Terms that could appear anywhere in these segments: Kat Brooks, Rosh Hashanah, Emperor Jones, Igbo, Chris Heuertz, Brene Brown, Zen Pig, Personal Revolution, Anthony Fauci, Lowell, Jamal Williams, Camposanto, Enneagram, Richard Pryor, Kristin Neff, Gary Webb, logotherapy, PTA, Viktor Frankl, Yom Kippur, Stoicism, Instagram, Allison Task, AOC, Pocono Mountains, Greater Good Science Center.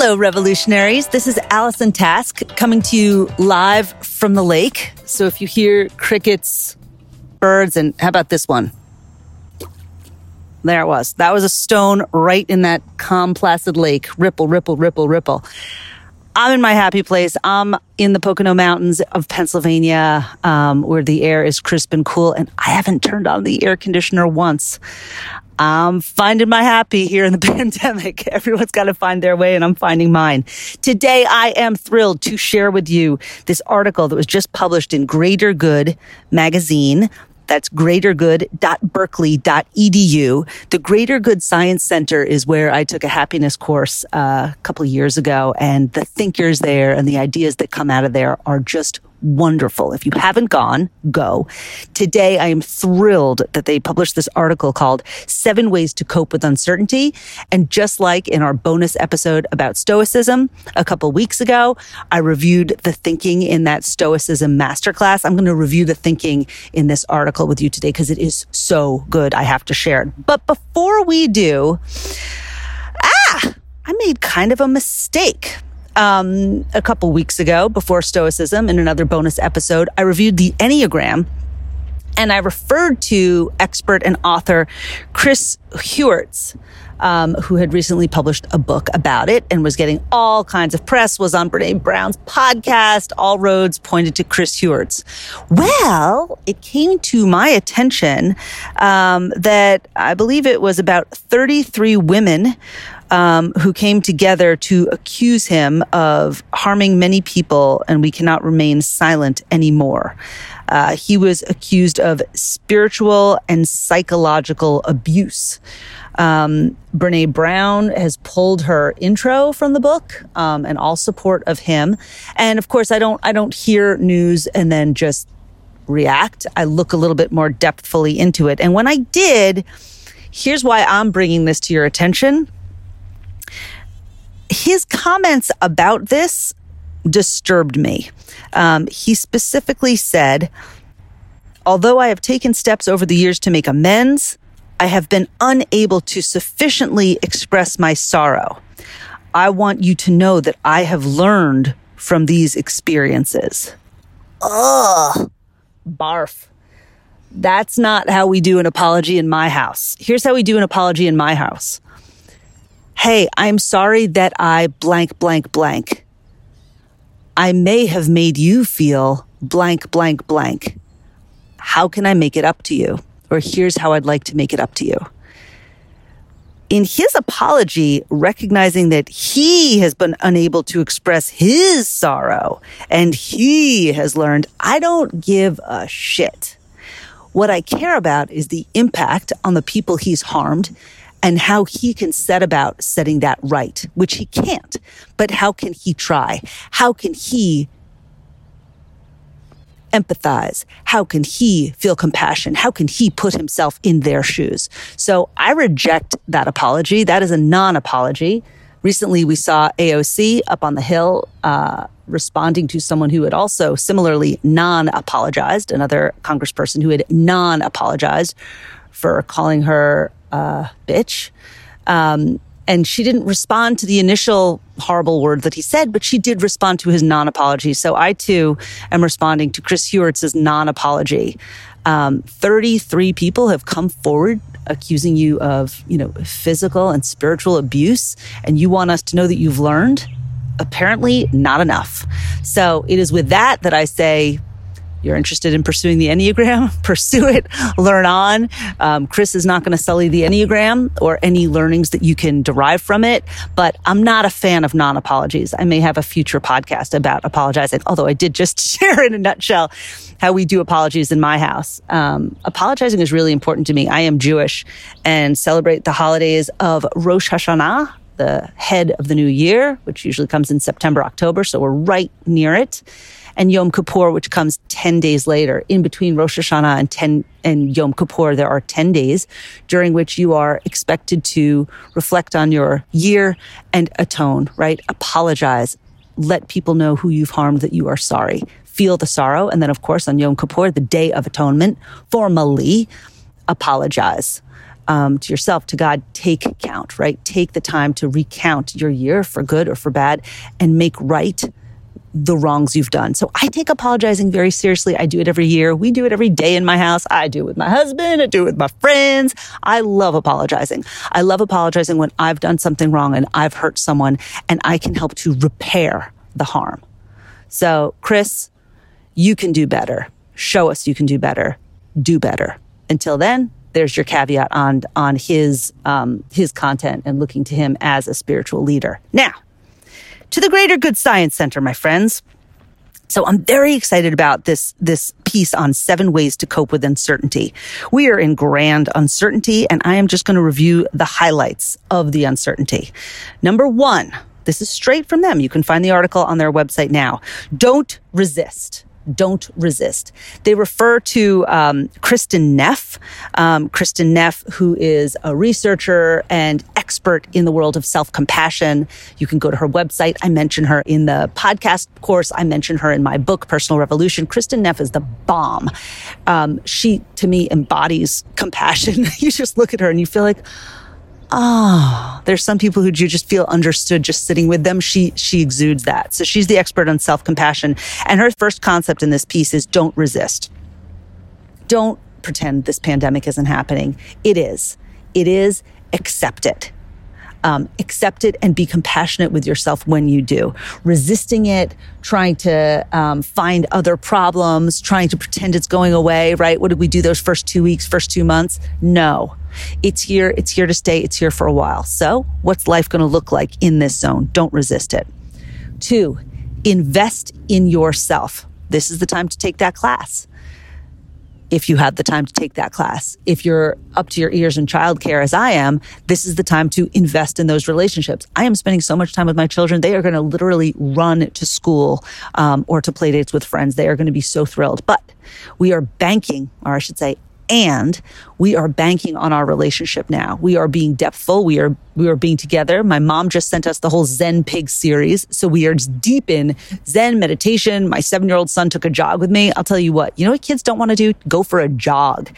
Hello, revolutionaries. This is Allison Task coming to you live from the lake. So if you hear crickets, birds, and how about this one? There it was. That was a stone right in that calm, placid lake. Ripple, ripple, ripple, ripple. I'm in my happy place. I'm in the Pocono Mountains of Pennsylvania, where the air is crisp and cool, and I haven't turned on the air conditioner once. I'm finding my happy here in the pandemic. Everyone's got to find their way, and I'm finding mine. Today, I am thrilled to share with you this article that was just published in Greater Good magazine. That's greatergood.berkeley.edu. The Greater Good Science Center is where I took a happiness course a couple of years ago, and the thinkers there and the ideas that come out of there are just wonderful. If you haven't gone, go. Today, I am thrilled that they published this article called 7 Ways to Cope with Uncertainty. And just like in our bonus episode about Stoicism a couple weeks ago, I reviewed the thinking in that Stoicism masterclass. I'm going to review the thinking in this article with you today because it is so good. I have to share it. But before we do, I made kind of a mistake. A couple weeks ago, before Stoicism, in another bonus episode, I reviewed the Enneagram, and I referred to expert and author Chris Heuertz, who had recently published a book about it and was getting all kinds of press, was on Brene Brown's podcast. All roads pointed to Chris Heuertz. Well, it came to my attention that I believe it was about 33 women who came together to accuse him of harming many people, and we cannot remain silent anymore. He was accused of spiritual and psychological abuse. Brene Brown has pulled her intro from the book, and all support of him. And of course, I don't hear news and then just react. I look a little bit more depthfully into it. And when I did, here's why I'm bringing this to your attention. His comments about this disturbed me. He specifically said, although I have taken steps over the years to make amends, I have been unable to sufficiently express my sorrow. I want you to know that I have learned from these experiences. Ugh, barf. That's not how we do an apology in my house. Here's how we do an apology in my house. Hey, I'm sorry that I blank, blank, blank. I may have made you feel blank, blank, blank. How can I make it up to you? Or here's how I'd like to make it up to you. In his apology, recognizing that he has been unable to express his sorrow and he has learned, I don't give a shit. What I care about is the impact on the people he's harmed and how he can set about setting that right, which he can't. But how can he try? How can he empathize? How can he feel compassion? How can he put himself in their shoes? So I reject that apology. That is a non-apology. Recently, we saw AOC up on the Hill responding to someone who had also similarly non-apologized, another congressperson who had non-apologized for calling her bitch. And she didn't respond to the initial horrible word that he said, but she did respond to his non-apology. So I too am responding to Chris Heuertz's non-apology. 33 people have come forward accusing you of, physical and spiritual abuse. And you want us to know that you've learned? Apparently not enough. So it is with that that I say, you're interested in pursuing the Enneagram? Pursue it. Learn on. Chris is not going to sully the Enneagram or any learnings that you can derive from it. But I'm not a fan of non-apologies. I may have a future podcast about apologizing, although I did just share in a nutshell how we do apologies in my house. Apologizing is really important to me. I am Jewish and celebrate the holidays of Rosh Hashanah, the head of the new year, which usually comes in September, October. So we're right near it. And Yom Kippur, which comes 10 days later. In between Rosh Hashanah and Yom Kippur, there are 10 days during which you are expected to reflect on your year and atone, right? Apologize. Let people know who you've harmed that you are sorry. Feel the sorrow. And then, of course, on Yom Kippur, the Day of Atonement, formally apologize. to yourself, to God, take count, right? Take the time to recount your year for good or for bad and make right the wrongs you've done. So I take apologizing very seriously. I do it every year. We do it every day in my house. I do it with my husband. I do it with my friends. I love apologizing. I love apologizing when I've done something wrong and I've hurt someone and I can help to repair the harm. So, Chris, you can do better. Show us you can do better. Do better. Until then, there's your caveat on his content and looking to him as a spiritual leader. Now, to the Greater Good Science Center, my friends. So I'm very excited about this piece on 7 ways to cope with uncertainty. We are in grand uncertainty, and I am just going to review the highlights of the uncertainty. Number 1, this is straight from them. You can find the article on their website now. Don't resist. Don't resist. They refer to Kristin Neff. Kristin Neff, who is a researcher and expert in the world of self-compassion. You can go to her website. I mention her in the podcast course. I mention her in my book, Personal Revolution. Kristin Neff is the bomb. She, to me, embodies compassion. You just look at her and you feel like, oh, there's some people who you just feel understood just sitting with them. She exudes that. So she's the expert on self-compassion. And her first concept in this piece is don't resist. Don't pretend this pandemic isn't happening. It is. It is. Accept it. Accept it and be compassionate with yourself when you do. Resisting it, trying to find other problems, trying to pretend it's going away, right? What did we do those first 2 weeks, first 2 months? No. It's here. It's here to stay. It's here for a while. So what's life going to look like in this zone? Don't resist it. 2, invest in yourself. This is the time to take that class. If you have the time to take that class, if you're up to your ears in childcare as I am, this is the time to invest in those relationships. I am spending so much time with my children. They are going to literally run to school or to play dates with friends. They are going to be so thrilled. But we are banking, or I should say, and we are banking on our relationship now. We are being depthful. We are being together. My mom just sent us the whole Zen Pig series. So we are just deep in Zen meditation. My 7-year-old son took a jog with me. I'll tell you know what kids don't want to do? Go for a jog.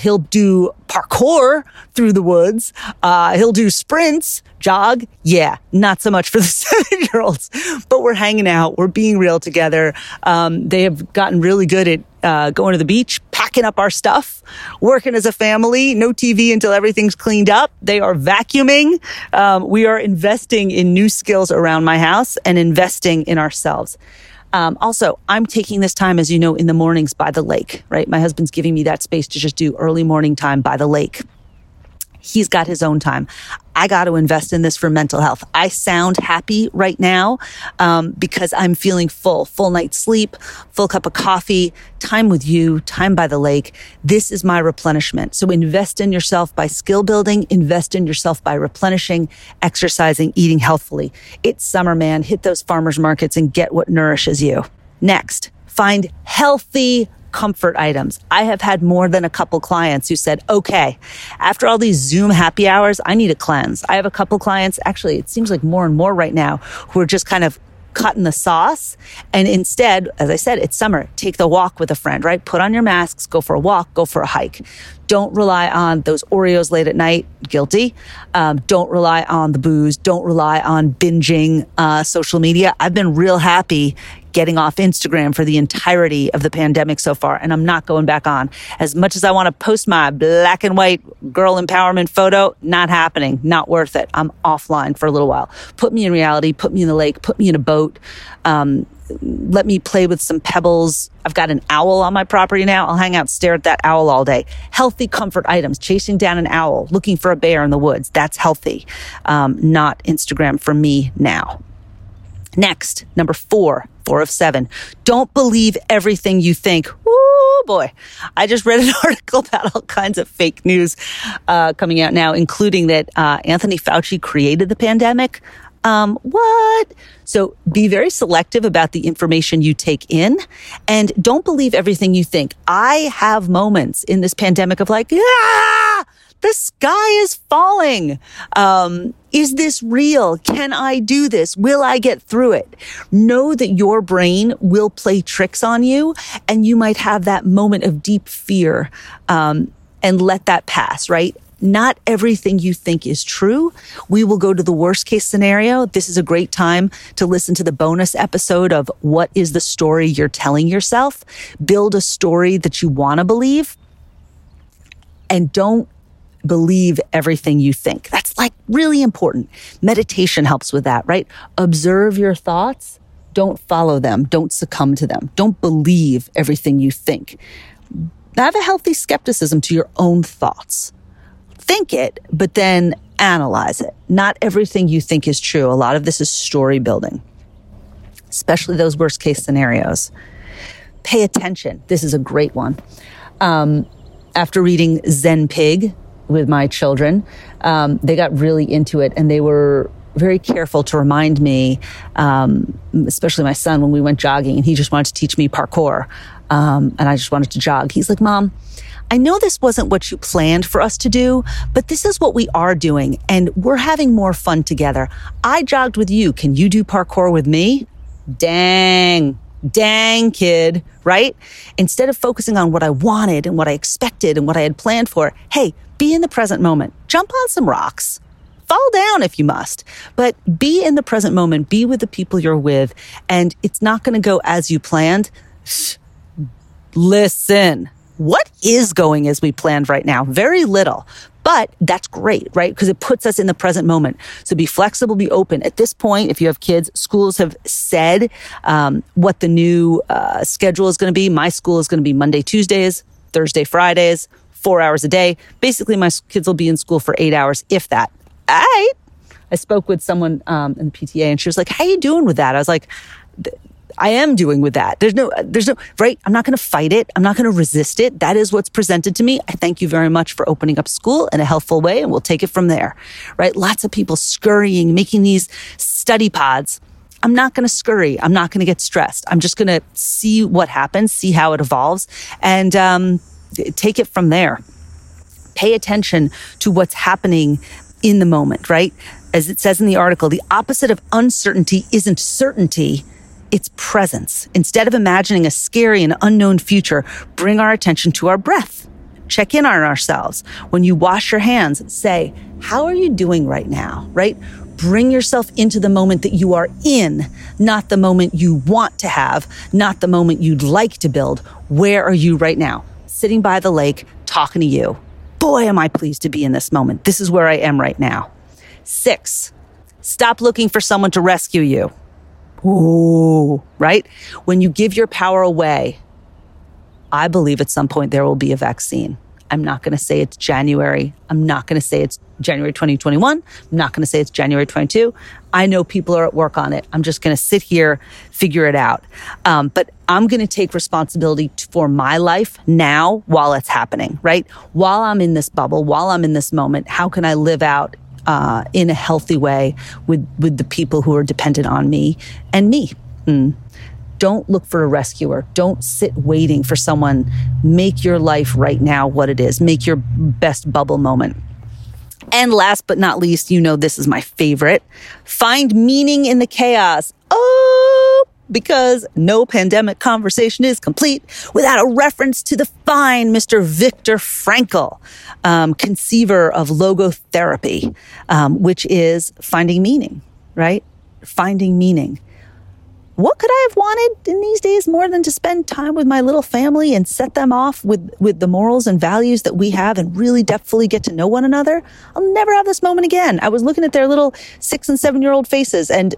He'll do parkour through the woods. He'll do sprints, jog. Yeah, not so much for the 7-year-olds, but we're hanging out. We're being real together. They have gotten really good at going to the beach, packing up our stuff, working as a family, no TV until everything's cleaned up. They are vacuuming. We are investing in new skills around my house and investing in ourselves. Also, I'm taking this time, as you know, in the mornings by the lake, right? My husband's giving me that space to just do early morning time by the lake. He's got his own time. I got to invest in this for mental health. I sound happy right now because I'm feeling full night's sleep, full cup of coffee, time with you, time by the lake. This is my replenishment. So invest in yourself by skill building, invest in yourself by replenishing, exercising, eating healthfully. It's summer, man. Hit those farmers markets and get what nourishes you. Next, find healthy comfort items. I have had more than a couple clients who said, okay, after all these Zoom happy hours, I need a cleanse. I have a couple clients, actually, it seems like more and more right now, who are just kind of cutting the sauce. And instead, as I said, it's summer, take the walk with a friend, right? Put on your masks, go for a walk, go for a hike. Don't rely on those Oreos late at night. Guilty. Don't rely on the booze. Don't rely on binging social media. I've been real happy getting off Instagram for the entirety of the pandemic so far, and I'm not going back on. As much as I want to post my black and white girl empowerment photo, not happening, not worth it. I'm offline for a little while. Put me in reality, put me in the lake, put me in a boat. Let me play with some pebbles. I've got an owl on my property now. I'll hang out, stare at that owl all day. Healthy comfort items, chasing down an owl, looking for a bear in the woods. That's healthy, not Instagram for me now. Next, number 4 of 7. Don't believe everything you think. Oh boy. I just read an article about all kinds of fake news coming out now, including that Anthony Fauci created the pandemic. What? So be very selective about the information you take in and don't believe everything you think. I have moments in this pandemic of like, the sky is falling. Is this real? Can I do this? Will I get through it? Know that your brain will play tricks on you and you might have that moment of deep fear and let that pass, right? not everything you think is true. We will go to the worst case scenario. This is a great time to listen to the bonus episode of What is the Story You're Telling Yourself? Build a story that you want to believe and don't believe everything you think. That's like really important. Meditation helps with that, right? Observe your thoughts. Don't follow them. Don't succumb to them. Don't believe everything you think. Have a healthy skepticism to your own thoughts. Think it, but then analyze it. Not everything you think is true. A lot of this is story building, especially those worst case scenarios. Pay attention. This is a great one. After reading Zen Pig with my children, they got really into it and they were very careful to remind me, especially my son, when we went jogging and he just wanted to teach me parkour. And I just wanted to jog. He's like, Mom, I know this wasn't what you planned for us to do, but this is what we are doing and we're having more fun together. I jogged with you. Can you do parkour with me? Dang kid, right? Instead of focusing on what I wanted and what I expected and what I had planned for, hey, be in the present moment. Jump on some rocks. Fall down if you must, but be in the present moment. Be with the people you're with, and it's not going to go as you planned. Listen, what is going as we planned right now? Very little, but that's great, right? Because it puts us in the present moment. So be flexible, be open. At this point, if you have kids, schools have said what the new schedule is going to be. My school is going to be Monday, Tuesdays, Thursday, Fridays, 4 hours a day. Basically, my kids will be in school for 8 hours, if that. All right. I spoke with someone in the PTA and she was like, how are you doing with that? I was like, I am doing with that. There's no, right? I'm not going to fight it. I'm not going to resist it. That is what's presented to me. I thank you very much for opening up school in a helpful way and we'll take it from there, right? Lots of people scurrying, making these study pods. I'm not going to scurry. I'm not going to get stressed. I'm just going to see what happens, see how it evolves and take it from there. Pay attention to what's happening in the moment, right? As it says in the article, the opposite of uncertainty isn't certainty, it's presence. Instead of imagining a scary and unknown future, bring our attention to our breath. Check in on ourselves. When you wash your hands, say, how are you doing right now, right? Bring yourself into the moment that you are in, not the moment you want to have, not the moment you'd like to build. Where are you right now? Sitting by the lake, talking to you. Boy, am I pleased to be in this moment. This is where I am right now. 6, stop looking for someone to rescue you. Ooh, right? When you give your power away, I believe at some point there will be a vaccine. I'm not going to say it's January. I'm not going to say it's January 2021. I'm not going to say it's January 22. I know people are at work on it. I'm just going to sit here, figure it out. But I'm going to take responsibility for my life now while it's happening, right? While I'm in this bubble, while I'm in this moment, how can I live out in a healthy way with the people who are dependent on me and me? Don't look for a rescuer. Don't sit waiting for someone. Make your life right now what it is. Make your best bubble moment. And last but not least, you know this is my favorite. Find meaning in the chaos. Oh, because no pandemic conversation is complete without a reference to the fine Mr. Viktor Frankl, conceiver of logotherapy, which is finding meaning, right? Finding meaning. What could I have wanted in these days more than to spend time with my little family and set them off with the morals and values that we have and really depthfully get to know one another? I'll never have this moment again. I was looking at their little 6 and 7-year-old faces and,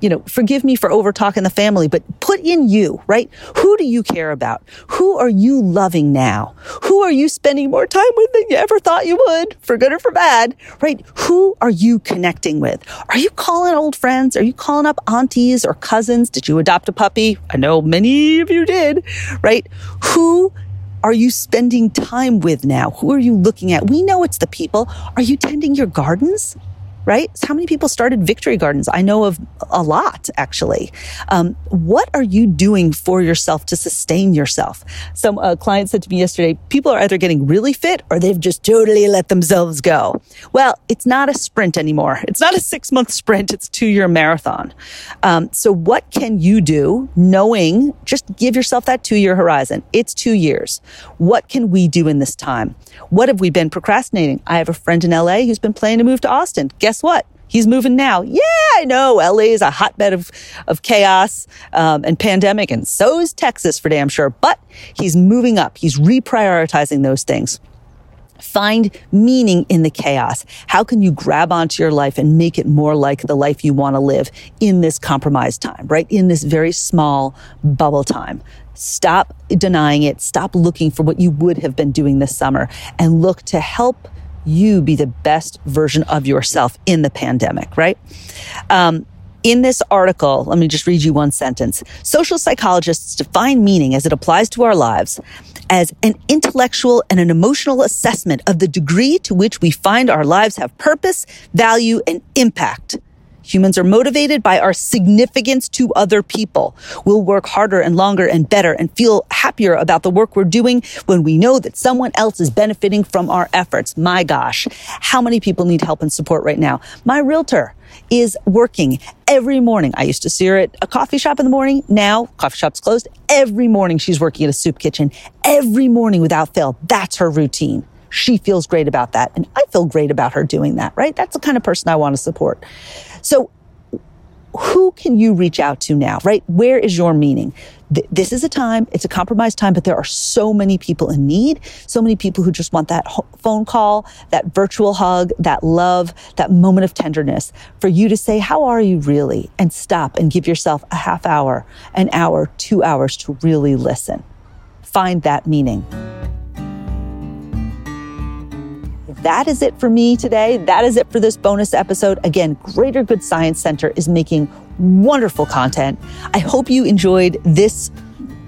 you know, forgive me for over talking the family, but put in you, right? Who do you care about? Who are you loving now? Who are you spending more time with than you ever thought you would, for good or for bad, right? Who are you connecting with? Are you calling old friends? Are you calling up aunties or cousins? Did you adopt a puppy? I know many of you did, right? Who are you spending time with now? Who are you looking at? We know it's the people. Are you tending your gardens? right? So how many people started victory gardens? I know of a lot, actually. What are you doing for yourself to sustain yourself? Some client said to me yesterday, people are either getting really fit or they've just totally let themselves go. Well, it's not a sprint anymore. It's not a 6-month sprint. It's a 2-year marathon. So what can you do knowing, just give yourself that 2-year horizon. It's 2 years. What can we do in this time? What have we been procrastinating? I have a friend in LA who's been planning to move to Austin. Guess what? He's moving now. Yeah, I know. LA is a hotbed of chaos and pandemic, and so is Texas for damn sure. But he's moving up. He's reprioritizing those things. Find meaning in the chaos. How can you grab onto your life and make it more like the life you want to live in this compromised time, right? In this very small bubble time. Stop denying it. Stop looking for what you would have been doing this summer and look to help you be the best version of yourself in the pandemic, right? In this article, let me just read you one sentence. Social psychologists define meaning as it applies to our lives as an intellectual and an emotional assessment of the degree to which we find our lives have purpose, value, and impact. Humans are motivated by our significance to other people. We'll work harder and longer and better and feel happier about the work we're doing when we know that someone else is benefiting from our efforts. My gosh, how many people need help and support right now? My realtor is working every morning. I used to see her at a coffee shop in the morning. Now, coffee shop's closed. Every morning she's working at a soup kitchen. Every morning without fail. That's her routine. She feels great about that. And I feel great about her doing that, right? That's the kind of person I want to support. So who can you reach out to now, right? Where is your meaning? This is a time, it's a compromised time, but there are so many people in need, so many people who just want that phone call, that virtual hug, that love, that moment of tenderness for you to say, how are you really? And stop and give yourself a half hour, an hour, 2 hours to really listen. Find that meaning. That is it for me today. That is it for this bonus episode. Again, Greater Good Science Center is making wonderful content. I hope you enjoyed this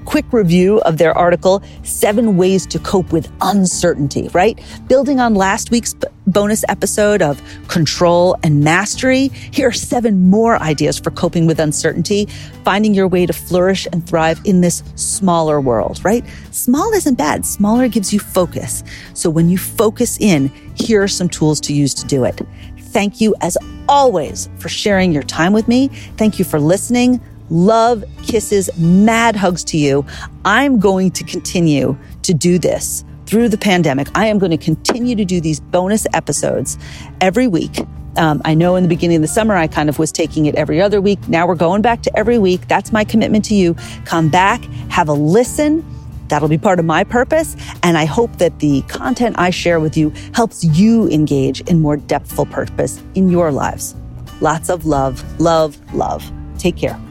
quick review of their article, 7 Ways to Cope with Uncertainty, right? Building on last week's bonus episode of Control and Mastery, here are 7 more ideas for coping with uncertainty, finding your way to flourish and thrive in this smaller world, right? Small isn't bad. Smaller gives you focus. So when you focus in, here are some tools to use to do it. Thank you, as always, for sharing your time with me. Thank you for listening. Love, kisses, mad hugs to you. I'm going to continue to do this through the pandemic. I am going to continue to do these bonus episodes every week. I know in the beginning of the summer, I kind of was taking it every other week. Now we're going back to every week. That's my commitment to you. Come back, have a listen. That'll be part of my purpose. And I hope that the content I share with you helps you engage in more depthful purpose in your lives. Lots of love, love, love. Take care.